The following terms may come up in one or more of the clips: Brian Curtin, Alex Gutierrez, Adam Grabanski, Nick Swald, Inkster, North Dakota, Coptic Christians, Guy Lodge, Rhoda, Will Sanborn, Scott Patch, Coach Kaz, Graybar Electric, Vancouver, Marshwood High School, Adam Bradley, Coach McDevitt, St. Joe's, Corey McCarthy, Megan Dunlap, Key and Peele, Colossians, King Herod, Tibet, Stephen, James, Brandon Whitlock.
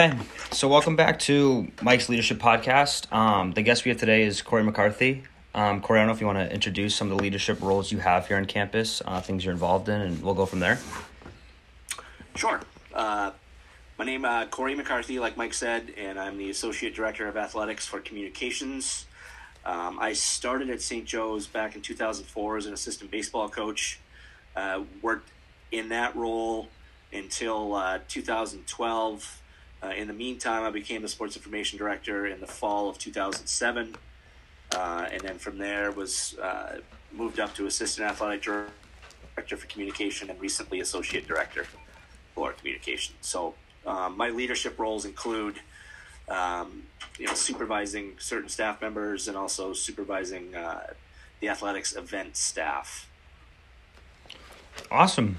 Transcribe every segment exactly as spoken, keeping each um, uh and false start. Okay, so welcome back to Mike's Leadership Podcast. Um, the guest we have today is Corey McCarthy. Um, Corey, I don't know if you want to introduce some of the leadership roles you have here on campus, uh, things you're involved in, and we'll go from there. Sure. Uh, my name is uh, Corey McCarthy, like Mike said, and I'm the Associate Director of Athletics for Communications. Um, I started at Saint Joe's back in two thousand four as an assistant baseball coach, uh, worked in that role until uh, two thousand twelve. Uh, in the meantime, I became the sports information director in the fall of two thousand seven, uh, and then from there was uh, moved up to assistant athletic director for communication and recently associate director for communication. So um, my leadership roles include um, you know, supervising certain staff members and also supervising uh, the athletics event staff. Awesome.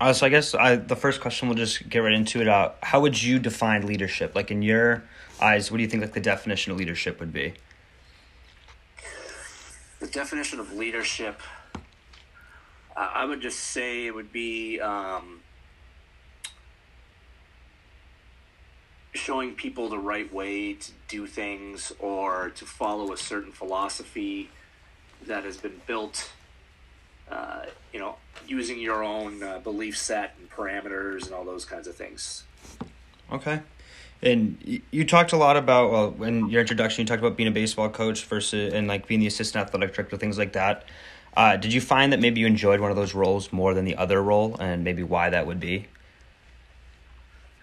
Uh, so I guess I, the first question, we'll just get right into it. Uh, how would you define leadership? Like in your eyes, what do you think like the definition of leadership would be? The definition of leadership, uh, I would just say it would be um, showing people the right way to do things or to follow a certain philosophy that has been built. Uh, you know, using your own uh, belief set and parameters and all those kinds of things. Okay. And y- you talked a lot about, well, in your introduction, you talked about being a baseball coach versus, and like being the assistant athletic director, things like that. Uh, did you find that maybe you enjoyed one of those roles more than the other role, and maybe why that would be?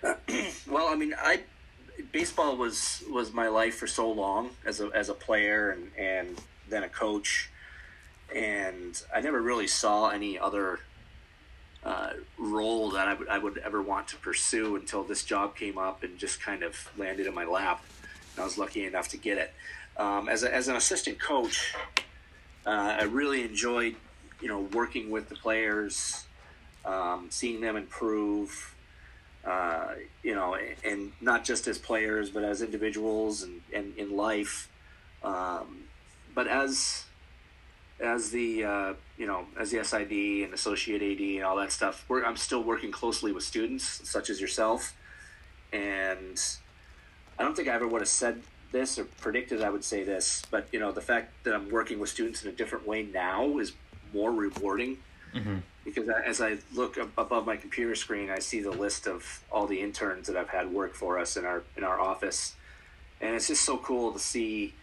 Uh, well, I mean, I, baseball was, was my life for so long as a, as a player and, and then a coach. And I never really saw any other uh, role that I would I would ever want to pursue until this job came up and just kind of landed in my lap. And I was lucky enough to get it. Um, as a, as an assistant coach, uh, I really enjoyed, you know, working with the players, um, seeing them improve, uh, you know, and not just as players but as individuals and, and in life. Um, but as As the, uh, you know, as the S I D and associate A D and all that stuff, we're, I'm still working closely with students, such as yourself. And I don't think I ever would have said this or predicted I would say this, but, you know, the fact that I'm working with students in a different way now is more rewarding. Mm-hmm. Because as I look above my computer screen, I see the list of all the interns that I've had work for us in our, in our office. And it's just so cool to see,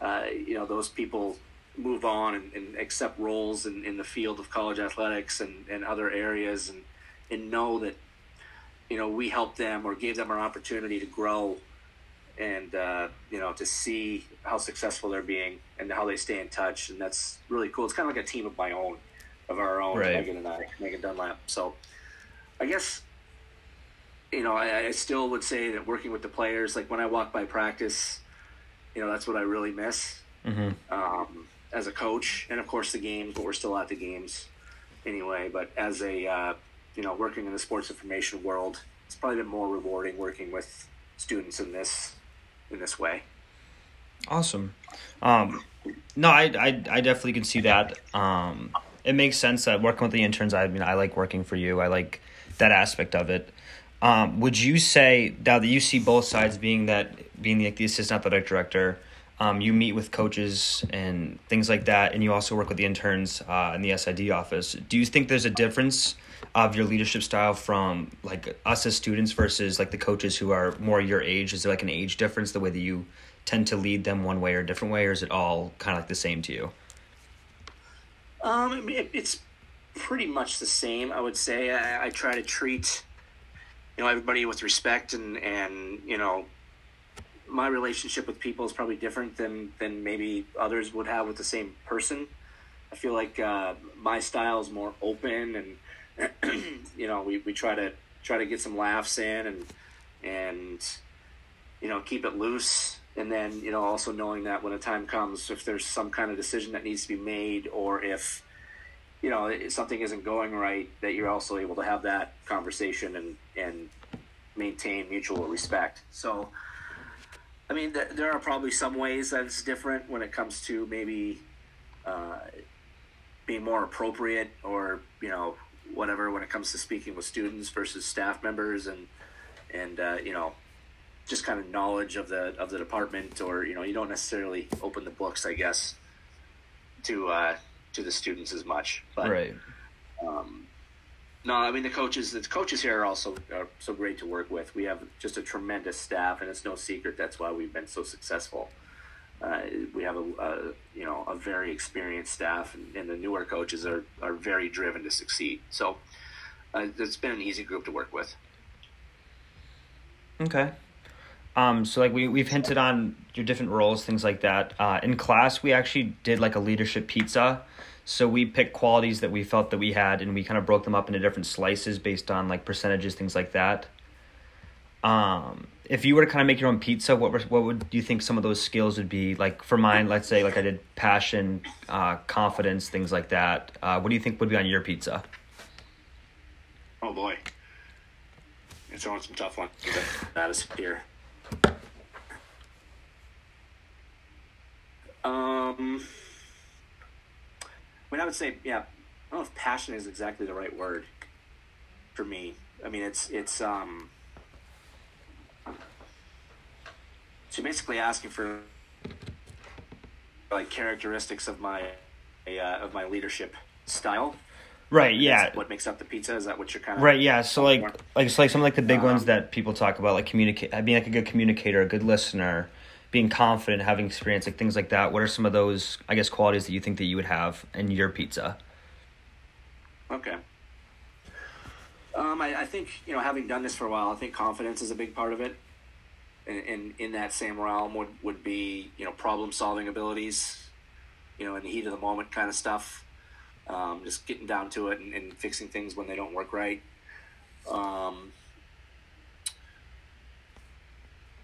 uh, you know, those people move on and, and accept roles in, in the field of college athletics and, and other areas and, and know that, you know, we helped them or gave them an opportunity to grow and, uh, you know, to see how successful they're being and how they stay in touch. And that's really cool. It's kind of like a team of my own, of our own, right. Megan and I, Megan Dunlap. So I guess, you know, I, I still would say that working with the players, like when I walk by practice, you know, that's what I really miss. Mm-hmm. Um, as a coach, and of course the games, but we're still at the games anyway. But as a, uh, you know, working in the sports information world, it's probably been more rewarding working with students in this, in this way. Awesome. Um, no, I, I, I definitely can see that. Um, it makes sense that working with the interns, I mean, I like working for you. I like that aspect of it. Um, would you say now that you see both sides being that, being like the assistant athletic director, Um, you meet with coaches and things like that, and you also work with the interns uh, in the S I D office. Do you think there's a difference of your leadership style from like us as students versus like the coaches who are more your age? Is there like an age difference, the way that you tend to lead them one way or a different way, or is it all kind of like the same to you? Um, it, it's pretty much the same, I would say. I, I try to treat, you know, everybody with respect and, and you know, my relationship with people is probably different than, than maybe others would have with the same person. I feel like uh, my style is more open and, you know, we, we try to try to get some laughs in and, and, you know, keep it loose. And then, you know, also knowing that when the time comes, if there's some kind of decision that needs to be made or if, you know, if something isn't going right, that you're also able to have that conversation and, and maintain mutual respect. So, I mean, th- there are probably some ways that it's different when it comes to maybe uh, being more appropriate or, you know, whatever, when it comes to speaking with students versus staff members and, and uh, you know, just kind of knowledge of the of the department, or you know, you don't necessarily open the books, I guess, to uh, to the students as much. But, right. Um, no, I mean the coaches. The coaches here are also are so great to work with. We have just a tremendous staff, and it's no secret that's why we've been so successful. Uh, we have a, a you know a very experienced staff, and, and the newer coaches are are very driven to succeed. So uh, it's been an easy group to work with. Okay, um, so like we we've hinted on your different roles, things like that. Uh, in class, we actually did like a leadership pizza. So we picked qualities that we felt that we had, and we kind of broke them up into different slices based on like percentages, things like that. Um, if you were to kind of make your own pizza, what were, what would you think some of those skills would be? Like for mine, let's say like I did passion, uh, confidence, things like that. Uh, what do you think would be on your pizza? Oh boy, you're throwing some tough ones. That is here. Um. I mean, I would say, yeah, I don't know if passion is exactly the right word for me. I mean, it's, it's, um, so basically asking for like characteristics of my, uh, of my leadership style. Right. Yeah. What makes up the pizza? Is that what you're kind of, right. Yeah. So like, for? like, so like some like the big um, ones that people talk about, like communicate, being like a good communicator, a good listener, being confident, having experience, like things like that. What are some of those, I guess, qualities that you think that you would have in your pizza? Okay. Um, I, I think, you know, having done this for a while, I think confidence is a big part of it. And, and in that same realm would, would be, you know, problem solving abilities, you know, in the heat of the moment kind of stuff. Um, just getting down to it and, and fixing things when they don't work right. Um,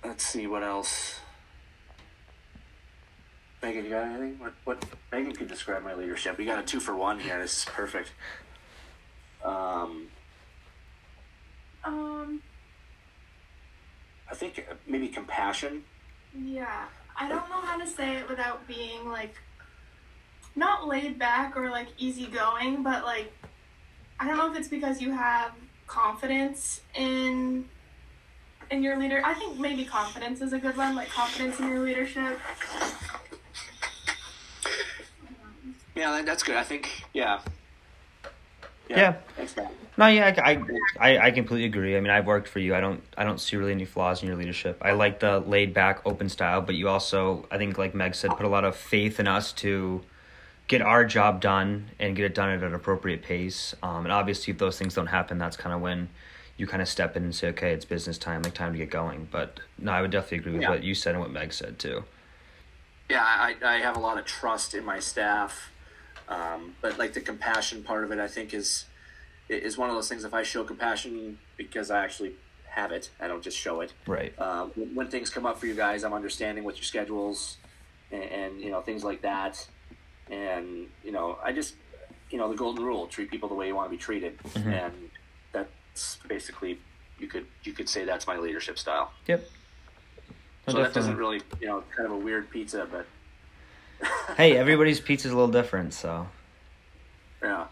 let's see what else. Megan, you got anything? What, what Megan could describe my leadership? We got a two for one here. This is perfect. Um, um, I think maybe compassion. Yeah, I don't know how to say it without being like, not laid back or like easygoing, but like, I don't know if it's because you have confidence in in your leader. I think maybe confidence is a good one. Like confidence in your leadership. Yeah, that's good. I think, yeah. Yeah. yeah. Thanks, man. No, yeah, I, I, I completely agree. I mean, I've worked for you. I don't I don't see really any flaws in your leadership. I like the laid-back, open style, but you also, I think like Meg said, put a lot of faith in us to get our job done and get it done at an appropriate pace. Um, and obviously, if those things don't happen, that's kind of when you kind of step in and say, okay, it's business time, like time to get going. But no, I would definitely agree with yeah. what you said and what Meg said too. Yeah, I, I have a lot of trust in my staff. Um, but like the compassion part of it, I think is, is one of those things. If I show compassion because I actually have it, I don't just show it. Right. Uh, when, when things come up for you guys, I'm understanding with your schedules and, and, you know, things like that. And, you know, I just, you know, the golden rule, treat people the way you want to be treated. Mm-hmm. And that's basically, you could, you could say that's my leadership style. Yep. Well, so definitely. That doesn't really, you know, kind of a weird pizza, but. Hey, everybody's pizza is a little different, so. Yeah.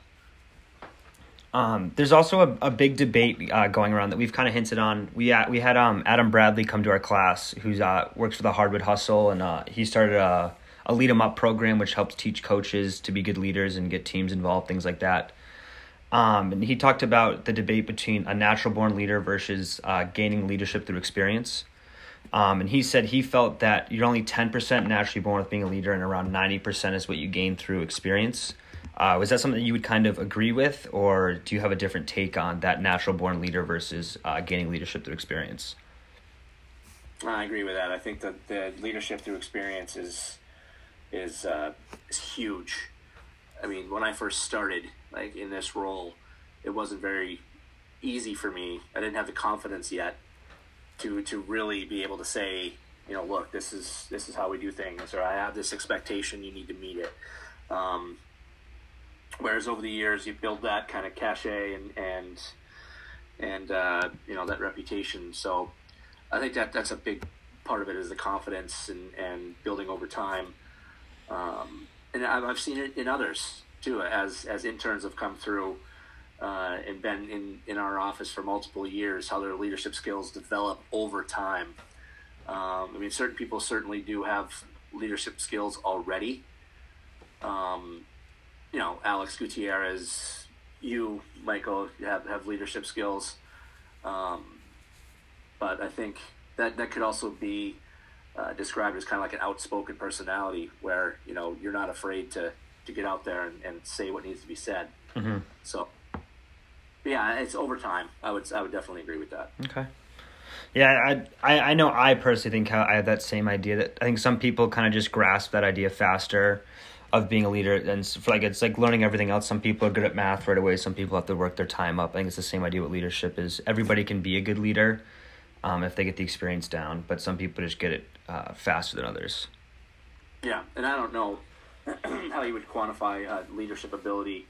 Um, there's also a, a big debate uh, going around that we've kind of hinted on. We uh, we had um Adam Bradley come to our class, who's uh works for the Hardwood Hustle, and uh, he started a a lead 'em up program, which helps teach coaches to be good leaders and get teams involved, things like that. Um, and he talked about the debate between a natural born leader versus uh, gaining leadership through experience. Um, and he said he felt that you're only ten percent naturally born with being a leader and around ninety percent is what you gain through experience. Uh, was that something that you would kind of agree with, or do you have a different take on that natural born leader versus uh, gaining leadership through experience? I agree with that. I think that the leadership through experience is, is, uh, is huge. I mean, when I first started like in this role, it wasn't very easy for me. I didn't have the confidence yet. To, to really be able to say, you know, look, this is this is how we do things, or I have this expectation, you need to meet it. Um, whereas over the years, you build that kind of cachet and and and uh, you know, that reputation. So I think that that's a big part of it, is the confidence and, and building over time. Um, and I've I've seen it in others too, as as interns have come through. uh, and been in, in our office for multiple years, how their leadership skills develop over time. Um, I mean, certain people certainly do have leadership skills already. Um, you know, Alex Gutierrez, you, Michael, have, have leadership skills. Um, but I think that, that could also be uh, described as kind of like an outspoken personality where, you know, you're not afraid to, to get out there and, and say what needs to be said. Mm-hmm. So, yeah, it's over time. I would, I would definitely agree with that. Okay. Yeah, I, I I know I personally think how I have that same idea. That I think some people kind of just grasp that idea faster of being a leader. And for like it's like learning everything else. Some people are good at math right away. Some people have to work their time up. I think it's the same idea with leadership is everybody can be a good leader um, if they get the experience down. But some people just get it uh, faster than others. Yeah, and I don't know how you would quantify uh, leadership ability,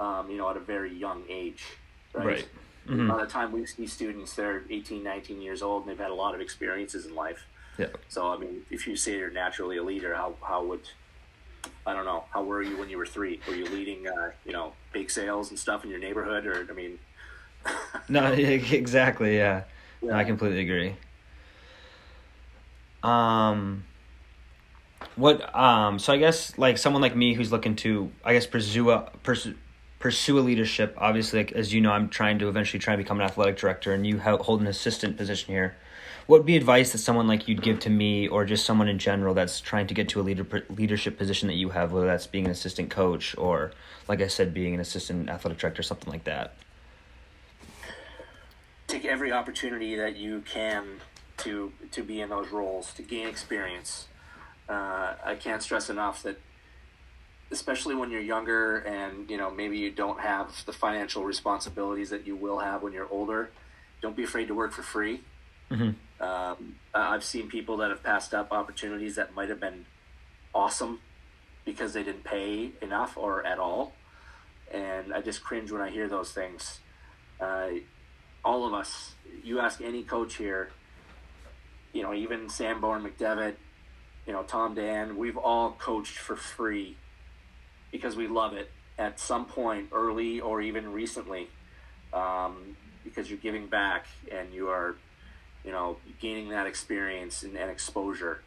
um, you know, at a very young age. Right. Right. Mm-hmm. By the time we see students, they're eighteen, nineteen years old, and they've had a lot of experiences in life. Yeah. So, I mean, if you say you're naturally a leader, how how would, I don't know, how were you when you were three? Were you leading, uh, you know, bake sales and stuff in your neighborhood? Or, I mean. No, exactly, yeah. yeah. No, I completely agree. Um, what, um, so I guess, like, someone like me who's looking to, I guess, pursue a, pursue, pursue a leadership, obviously, like, as you know, I'm trying to eventually try to become an athletic director, and you hold an assistant position here. What would be advice that someone like you'd give to me or just someone in general that's trying to get to a leader leadership position that you have, whether that's being an assistant coach or, like I said, being an assistant athletic director, something like that? Take every opportunity that you can to to be in those roles, to gain experience. Uh, I can't stress enough that especially when you're younger and, you know, maybe you don't have the financial responsibilities that you will have when you're older, don't be afraid to work for free. Mm-hmm. Um, I've seen people that have passed up opportunities that might have been awesome because they didn't pay enough or at all. And I just cringe when I hear those things. Uh, all of us, you ask any coach here, you know, even Sanborn, McDevitt, you know, Tom Dan, we've all coached for free because we love it at some point early or even recently, um, because you're giving back and you are, you know, gaining that experience and, and exposure.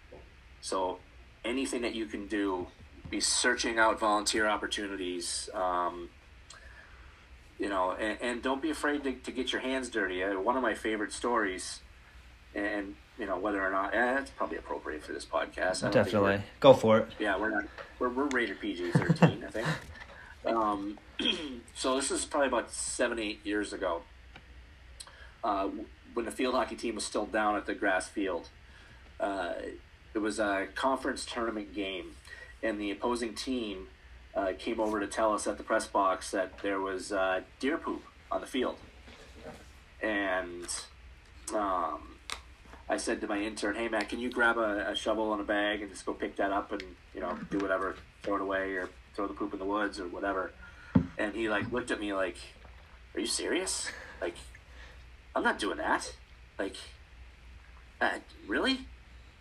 So anything that you can do, be searching out volunteer opportunities, um, you know, and, and don't be afraid to, to get your hands dirty. Uh, one of my favorite stories, and, you know, whether or not that's eh, probably appropriate for this podcast. I Definitely. Go for it. Yeah, we're not we're we're rated P G thirteen, I think. Um, so this is probably about seven, eight years ago. Uh, when the field hockey team was still down at the grass field. Uh, it was a conference tournament game, and the opposing team uh, came over to tell us at the press box that there was uh, deer poop on the field. And um I said to my intern, hey, Matt, can you grab a, a shovel and a bag and just go pick that up and, you know, do whatever, throw it away or throw the poop in the woods or whatever. And he, like, looked at me like, are you serious? Like, I'm not doing that. Like, uh, really?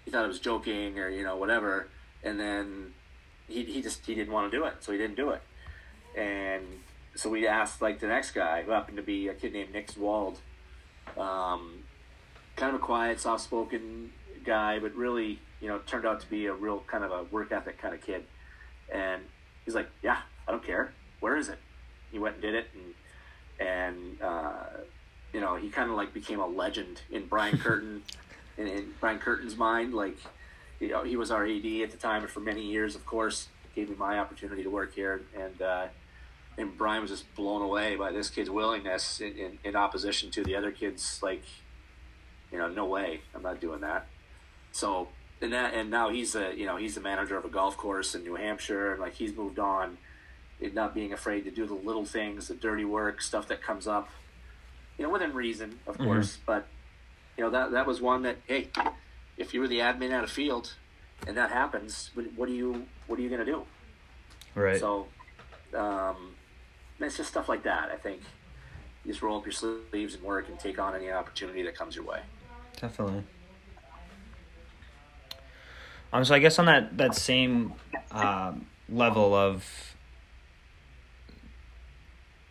He thought I was joking or, you know, whatever. And then he he just, he didn't want to do it, so he didn't do it. And so we asked, like, the next guy, who happened to be a kid named Nick Swald, um, kind of a quiet, soft-spoken guy, but really, you know, turned out to be a real kind of a work ethic kind of kid. And he's like, yeah, I don't care. Where is it? He went and did it. And, and uh, you know, he kind of like became a legend in Brian Curtin, in, in Brian Curtin's mind. Like, you know, he was our A D at the time, and for many years, of course, gave me my opportunity to work here. And uh, and Brian was just blown away by this kid's willingness in, in, in opposition to the other kids, like, you know, no way, I'm not doing that. So, and that, and now he's a, you know, he's the manager of a golf course in New Hampshire, and like he's moved on, it not being afraid to do the little things, the dirty work, stuff that comes up, you know, within reason, of mm-hmm. course. But you know, that that was one that, hey, if you were the admin at a field, and that happens, what do you what are you gonna do? Right. So, um, it's just stuff like that. I think you just roll up your sleeves and work and take on any opportunity that comes your way. Definitely. Um. So I guess on that, that same uh, level of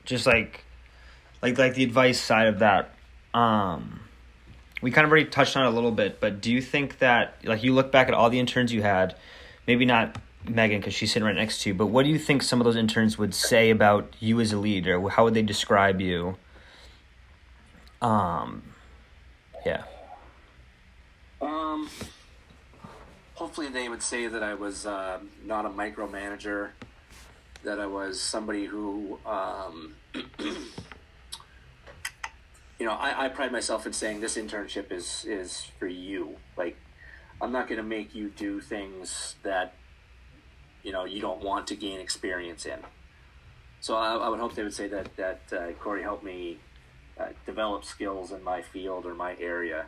just like like like the advice side of that, um, we kind of already touched on it a little bit, but do you think that, like, you look back at all the interns you had, maybe not Megan because she's sitting right next to you, but what do you think some of those interns would say about you as a leader? How would they describe you? Um, yeah. Um, hopefully they would say that I was uh, not a micromanager, that I was somebody who, um, you know, I, I pride myself in saying this internship is, is for you. Like, I'm not going to make you do things that, you know, you don't want to gain experience in. So I, I would hope they would say that, that uh, Corey helped me uh, develop skills in my field or my area.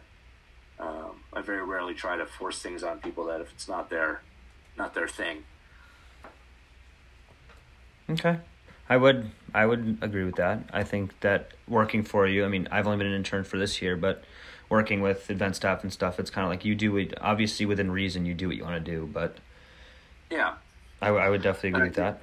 Um, I very rarely try to force things on people that if it's not their, not their thing. Okay. I would, I would agree with that. I think that working for you, I mean, I've only been an intern for this year, but working with event staff and stuff, it's kind of like you do it, obviously within reason, you do what you want to do, but yeah, I, I would definitely agree with that.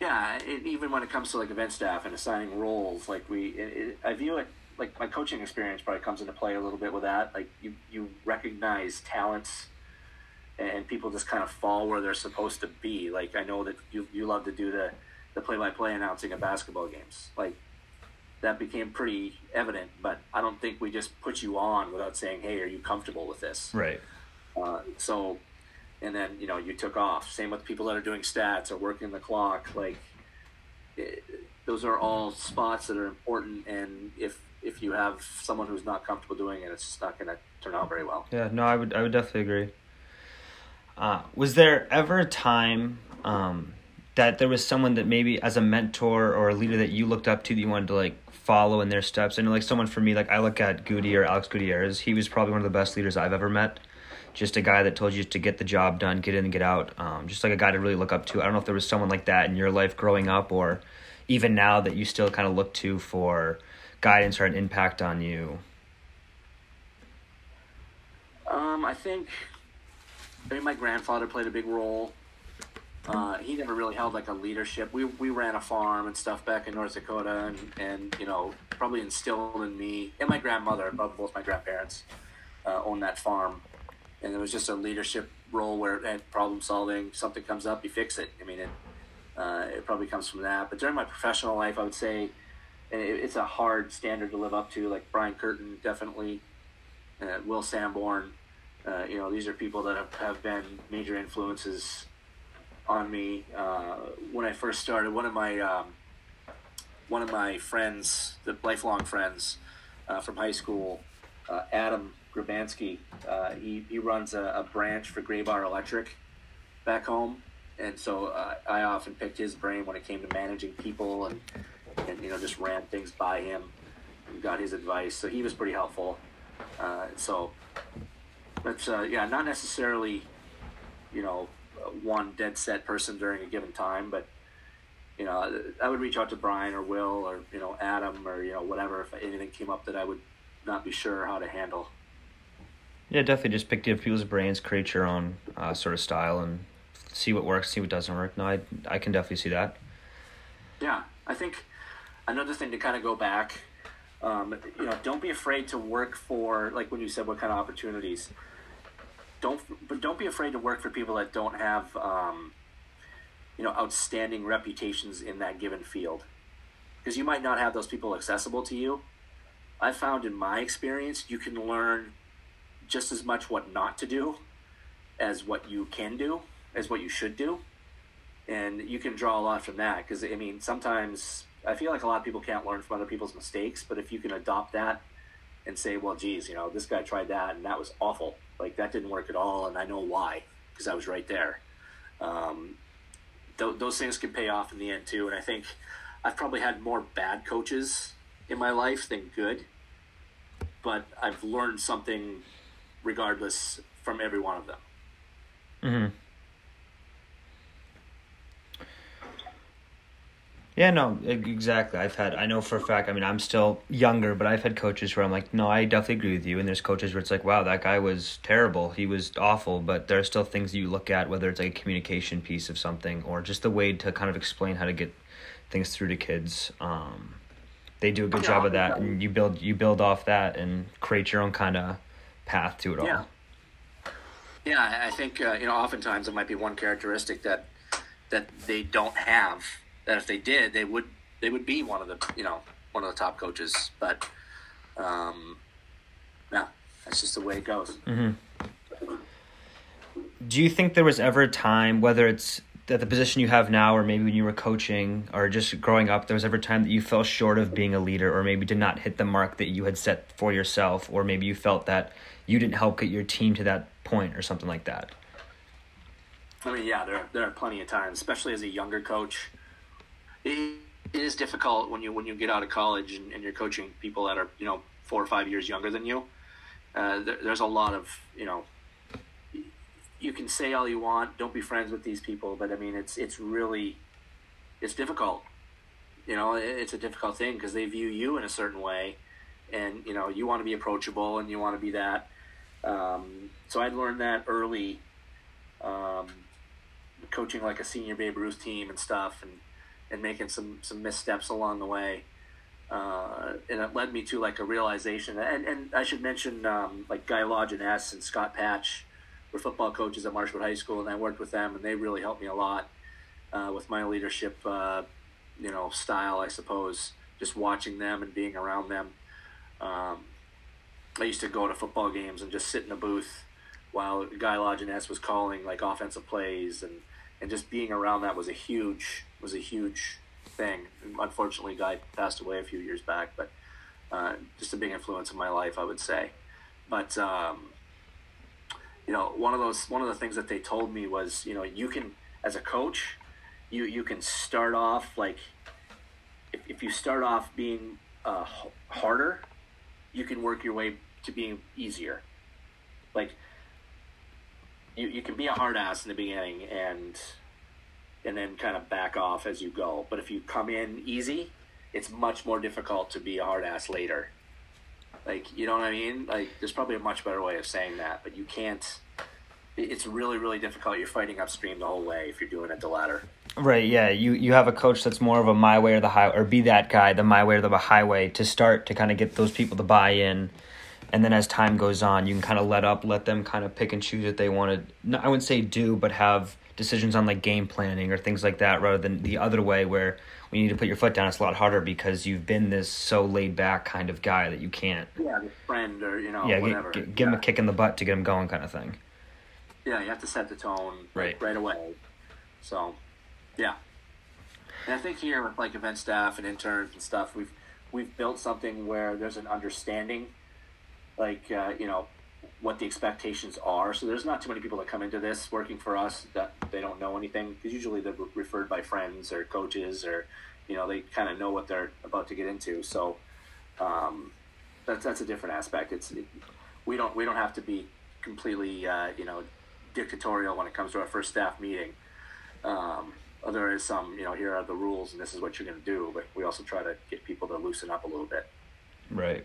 Yeah. It, even when it comes to like event staff and assigning roles, like we, it, it, I view it, like my coaching experience probably comes into play a little bit with that. Like you, you recognize talents and people just kind of fall where they're supposed to be. Like I know that you, you love to do the, the play-by-play announcing of basketball games. Like that became pretty evident, but I don't think we just put you on without saying, hey, are you comfortable with this? Right. Uh, so, and then, you know, you took off. Same with people that are doing stats or working the clock. Like it, those are all spots that are important. And if, if you have someone who's not comfortable doing it, it's just not going to turn out very well. Yeah, no, I would, I would definitely agree. Uh, was there ever a time um, that there was someone that maybe as a mentor or a leader that you looked up to that you wanted to like follow in their steps? I know like someone for me, like I look at Goody or Alex Gutierrez. He was probably one of the best leaders I've ever met. Just a guy that told you to get the job done, get in and get out. Um, just like a guy to really look up to. I don't know if there was someone like that in your life growing up or even now that you still kind of look to for guidance or an impact on you? Um, I think I mean, my grandfather played a big role. Uh, he never really held like a leadership. We we ran a farm and stuff back in North Dakota, and, and you know probably instilled in me and my grandmother, both my grandparents uh, owned that farm, and it was just a leadership role where and problem solving. Something comes up, you fix it. I mean, it uh, it probably comes from that. But during my professional life, I would say. And it's a hard standard to live up to, like Brian Curtin, definitely, uh, Will Sanborn. Uh, you know, these are people that have, have been major influences on me. Uh, when I first started, one of my um, one of my friends, the lifelong friends uh, from high school, uh, Adam Grabanski, uh, he, he runs a, a branch for Graybar Electric back home. And so uh, I often picked his brain when it came to managing people and and, you know, just ran things by him and got his advice. So he was pretty helpful. Uh, so, but, uh, yeah, not necessarily, you know, one dead set person during a given time, but, you know, I would reach out to Brian or Will or, you know, Adam or, you know, whatever, if anything came up that I would not be sure how to handle. Yeah, definitely just pick different people's brains, create your own uh, sort of style and see what works, see what doesn't work. No, I, I can definitely see that. Yeah, I think... Another thing to kind of go back, um, you know, don't be afraid to work for, like when you said what kind of opportunities, don't, but don't be afraid to work for people that don't have, um, you know, outstanding reputations in that given field. Because you might not have those people accessible to you. I found in my experience, you can learn just as much what not to do as what you can do, as what you should do. And you can draw a lot from that because, I mean, sometimes... I feel like a lot of people can't learn from other people's mistakes, but if you can adopt that and say, well, geez, you know, this guy tried that and that was awful. Like that didn't work at all. And I know why, because I was right there. Um, th- those things can pay off in the end too. And I think I've probably had more bad coaches in my life than good, but I've learned something regardless from every one of them. Mm-hmm. Yeah, no, exactly. I've had, I know for a fact, I mean, I'm still younger, but I've had coaches where I'm like, no, I definitely agree with you. And there's coaches where it's like, wow, that guy was terrible. He was awful. But there are still things you look at, whether it's like a communication piece of something or just the way to kind of explain how to get things through to kids. Um, they do a good yeah, job of that, and you build you build off that and create your own kind of path to it all. Yeah, yeah I think uh, you know, oftentimes it might be one characteristic that that they don't have, that if they did, they would they would be one of the you know one of the top coaches. But um, yeah, that's just the way it goes. Mm-hmm. Do you think there was ever a time, whether it's at the position you have now or maybe when you were coaching or just growing up, there was ever a time that you fell short of being a leader or maybe did not hit the mark that you had set for yourself, or maybe you felt that you didn't help get your team to that point or something like that? I mean, yeah, there, there are plenty of times, especially as a younger coach. It, it is difficult when you when you get out of college and, and you're coaching people that are, you know, four or five years younger than you. Uh, there, there's a lot of, you know, you can say all you want, don't be friends with these people, but I mean, it's it's really, it's difficult. You know, it's a difficult thing because they view you in a certain way, and you know, you want to be approachable and you want to be that. Um, so I learned that early, um, coaching like a senior Babe Ruth team and stuff, and, and making some, some missteps along the way. Uh, and it led me to like a realization, and, and I should mention um, like Guy Lodge and S and Scott Patch were football coaches at Marshwood High School, and I worked with them, and they really helped me a lot uh, with my leadership, uh, you know, style, I suppose. Just watching them and being around them. Um, I used to go to football games and just sit in a booth while Guy Lodge and S was calling like offensive plays, and, and just being around that was a huge was a huge thing. Unfortunately, Guy passed away a few years back, but uh, just a big influence in my life, I would say. But um, you know, one of those one of the things that they told me was, you know, you can, as a coach, you you can start off like, if if you start off being uh, harder, you can work your way to being easier. Like, you you can be a hard ass in the beginning and. and then kind of back off as you go. But if you come in easy, it's much more difficult to be a hard ass later. Like, you know what I mean? Like, there's probably a much better way of saying that, but you can't, it's really, really difficult. You're fighting upstream the whole way if you're doing it the latter. Right, yeah. You you have a coach that's more of a my way or the high, or be that guy, the my way or the highway, to start to kind of get those people to buy in. And then as time goes on, you can kind of let up, let them kind of pick and choose what they want to, I wouldn't say do, but have decisions on like game planning or things like that, rather than the other way where when you need to put your foot down, it's a lot harder because you've been this so laid back kind of guy that you can't. Yeah, friend or, you know, yeah, whatever. G- g- give yeah. him a kick in the butt to get him going kind of thing. Yeah, you have to set the tone right, right away. So, yeah. And I think here with like event staff and interns and stuff, we've, we've built something where there's an understanding, like, uh, you know, what the expectations are. So there's not too many people that come into this working for us that they don't know anything, because usually they're referred by friends or coaches, or, you know, they kind of know what they're about to get into. So um, that's that's a different aspect. It's it, we don't we don't have to be completely uh, you know, dictatorial when it comes to our first staff meeting. Um, there is some, you know, here are the rules and this is what you're going to do, but we also try to get people to loosen up a little bit. Right.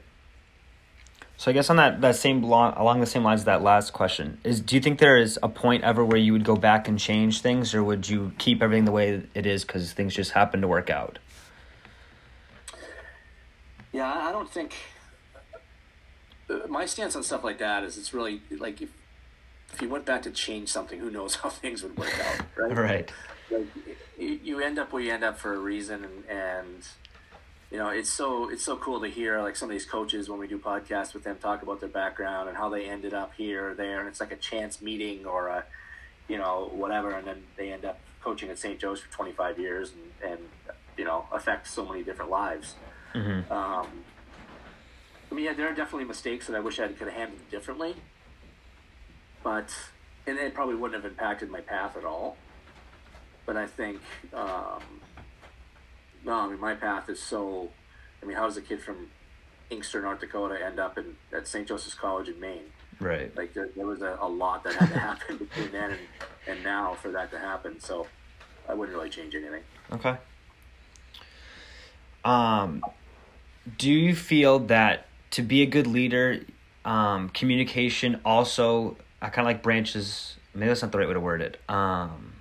So I guess on that, that same long, along the same lines of that last question, is do you think there is a point ever where you would go back and change things, or would you keep everything the way it is because things just happen to work out? Yeah, I don't think – my stance on stuff like that is it's really – like if, if you went back to change something, who knows how things would work out, right? Right. Like, you end up where you end up for a reason, and, and – you know, it's so it's so cool to hear like some of these coaches when we do podcasts with them talk about their background and how they ended up here or there, and it's like a chance meeting or a, you know, whatever, and then they end up coaching at Saint Joe's for twenty-five years and, and you know, affect so many different lives. Mm-hmm. Um, I mean, yeah, there are definitely mistakes that I wish I could have handled differently, but and it probably wouldn't have impacted my path at all. But I think. Um, No, I mean, my path is so, I mean, how does a kid from Inkster, North Dakota, end up in at Saint Joseph's College in Maine? Right. Like, there, there was a, a lot that had to happen between then and, and now for that to happen, so I wouldn't really change anything. Okay. Um, do you feel that to be a good leader, um, communication also, I kind of like branches, maybe that's not the right way to word it. Um,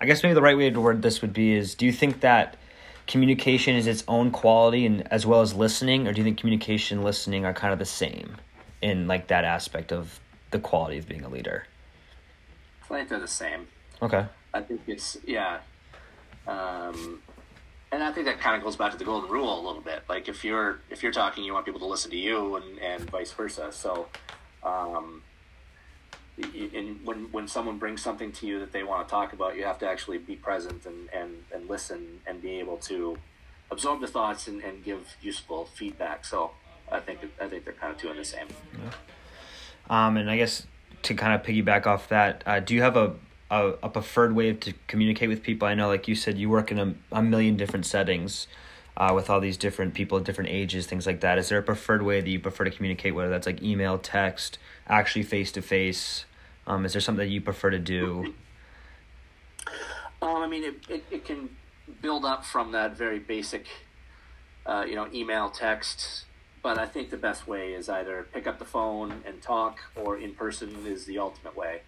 I guess maybe the right way to word this would be is, do you think that communication is its own quality, and as well as listening? Or do you think communication and listening are kind of the same in like that aspect of the quality of being a leader? I think they're the same. Okay. I think it's, yeah. Um, and I think that kind of goes back to the golden rule a little bit. Like if you're, if you're talking, you want people to listen to you, and, and vice versa. So, um, and when, when someone brings something to you that they want to talk about, you have to actually be present and, and, and listen and be able to absorb the thoughts and, and give useful feedback. So I think, I think they're kind of two in the same. Yeah. Um, and I guess to kind of piggyback off that, uh, do you have a, a, a preferred way to communicate with people? I know, like you said, you work in a, a million different settings uh, with all these different people, different ages, things like that. Is there a preferred way that you prefer to communicate, whether that's like email, text, actually face-to-face? Um, is there something that you prefer to do? Um, I mean, it, it, it can build up from that very basic, uh, you know, email, text, but I think the best way is either pick up the phone and talk, or in person is the ultimate way.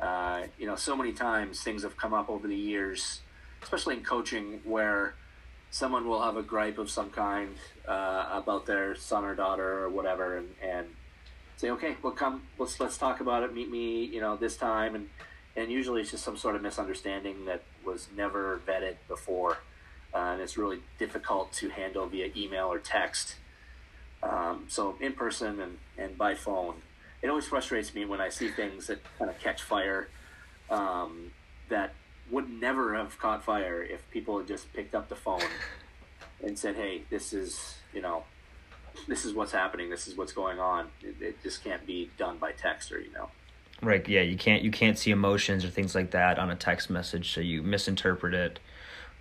Uh, you know, so many times things have come up over the years, especially in coaching, where someone will have a gripe of some kind uh, about their son or daughter or whatever, and, and say, okay, well, come, let's let's talk about it. Meet me, you know, this time, and and usually it's just some sort of misunderstanding that was never vetted before, uh, and it's really difficult to handle via email or text. Um, so in person and, and by phone. It always frustrates me when I see things that kind of catch fire um, that would never have caught fire if people had just picked up the phone and said, hey, this is, you know, this is what's happening. This is what's going on. It, it just can't be done by text or email. Right. Yeah. You can't, you can't see emotions or things like that on a text message. So you misinterpret it.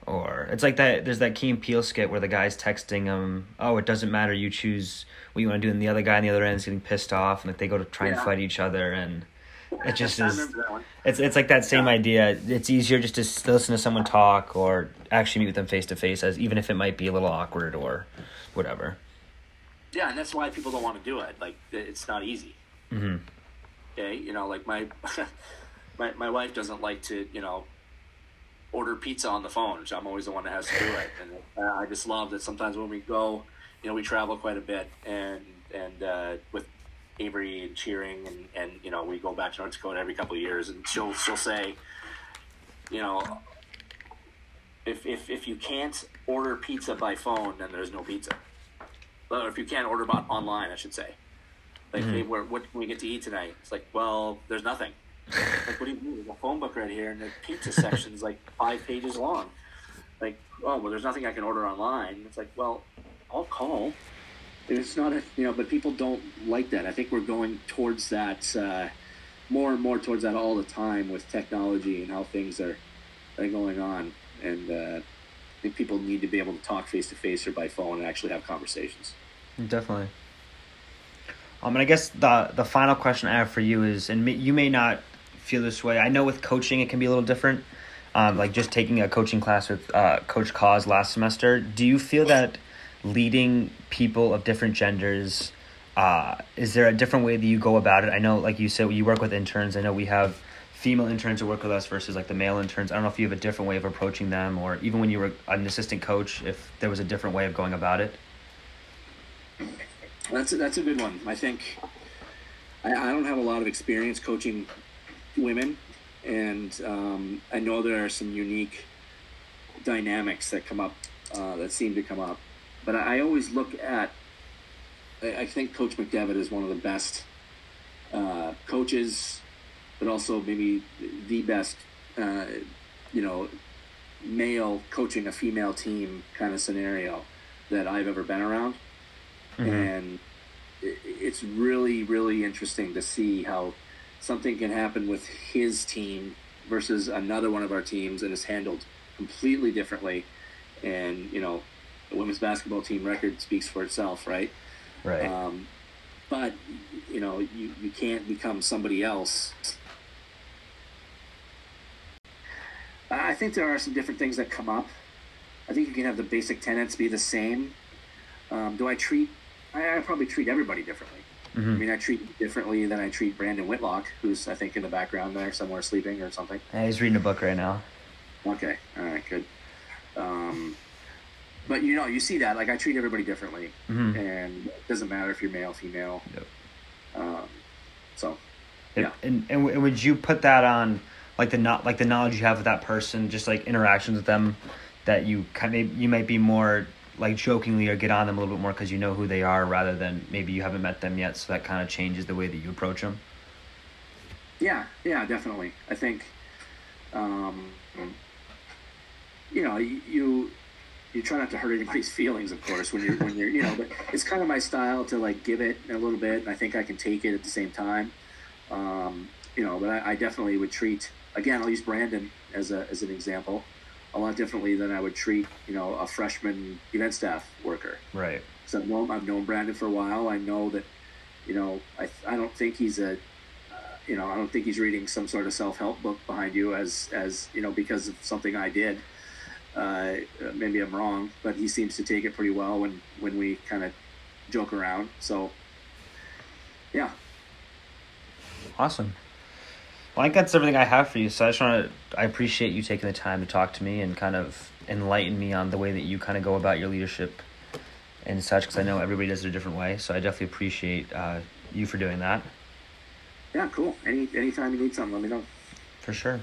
Or it's like that, there's that Key and Peele skit where the guy's texting him, oh, it doesn't matter, you choose what you want to do, and the other guy on the other end is getting pissed off, and like they go to try yeah. and fight each other, and it just is, it's it's like that same yeah. idea. It's easier just to listen to someone talk or actually meet with them face to face, as even if it might be a little awkward or whatever. Yeah, and that's why people don't want to do it. Like, it's not easy. Mm-hmm. Okay, you know, like my, my, my wife doesn't like to, you know, order pizza on the phone, which I'm always the one that has to do it. And uh, I just love that sometimes when we go, you know, we travel quite a bit, and and uh, with Avery and cheering, and, and you know, we go back to North Dakota every couple of years, and she'll she'll say, you know, if if if you can't order pizza by phone, then there's no pizza. Or if you can't order by online, I should say, like, mm-hmm. hey, we're, what can we get to eat tonight? It's like, well, there's nothing. Like, what do you mean? There's a phone book right here, and the pizza section's like five pages long. Like, oh, well, there's nothing I can order online. It's like, well, I'll call. And it's not a, you know, but people don't like that. I think we're going towards that, uh, more and more towards that all the time with technology and how things are, are going on. And uh, I think people need to be able to talk face-to-face or by phone and actually have conversations. Definitely. Um, and I guess the the final question I have for you is, and you may not feel this way. I know with coaching it can be a little different. Um, like just taking a coaching class with uh, Coach Kaz last semester, do you feel that leading people of different genders, uh, is there a different way that you go about it? I know, like you said, you work with interns. I know we have female interns who work with us versus like the male interns. I don't know if you have a different way of approaching them, or even when you were an assistant coach, if there was a different way of going about it. That's a, that's a good one. I think I, I don't have a lot of experience coaching women, and um, I know there are some unique dynamics that come up, uh, that seem to come up. But I, I always look at, I, I think Coach McDevitt is one of the best uh, coaches, but also maybe the best, uh, you know, male coaching a female team kind of scenario that I've ever been around. Mm-hmm. And it's really, really interesting to see how something can happen with his team versus another one of our teams, and it's handled completely differently. And, you know, the women's basketball team record speaks for itself, right? Right. Um, but, you know, you, you can't become somebody else. I think there are some different things that come up. I think you can have the basic tenets be the same. Um, do I treat... I probably treat everybody differently. Mm-hmm. I mean, I treat differently than I treat Brandon Whitlock, who's, I think, in the background there somewhere sleeping or something. Yeah, he's reading a book right now. Okay. All right, good. Um, But, you know, you see that. Like, I treat everybody differently. Mm-hmm. And it doesn't matter if you're male, female. Yep. Um, so, yeah. And, and and would you put that on, like, the not like the knowledge you have of that person, just, like, interactions with them, that you kind of, you might be more, like, jokingly or get on them a little bit more because you know who they are rather than maybe you haven't met them yet, so that kind of changes the way that you approach them? Yeah, yeah, definitely. I think, um, you know, you... you You try not to hurt anybody's feelings, of course, when you're, when you're, you know, but it's kind of my style to, like, give it a little bit, and I think I can take it at the same time. Um, you know, but I, I definitely would treat, again, I'll use Brandon as a, as an example, a lot differently than I would treat, you know, a freshman event staff worker. Right. So I've known, I've known Brandon for a while. I know that, you know, I, I don't think he's a, uh, you know, I don't think he's reading some sort of self-help book behind you as, as, you know, because of something I did. Uh, maybe I'm wrong, but he seems to take it pretty well when, when we kind of joke around. So, yeah. Awesome. Well, I think that's everything I have for you. So I just want to, I appreciate you taking the time to talk to me and kind of enlighten me on the way that you kind of go about your leadership and such, because I know everybody does it a different way. So I definitely appreciate uh, you for doing that. Yeah, cool. Any, anytime you need something, let me know. For sure.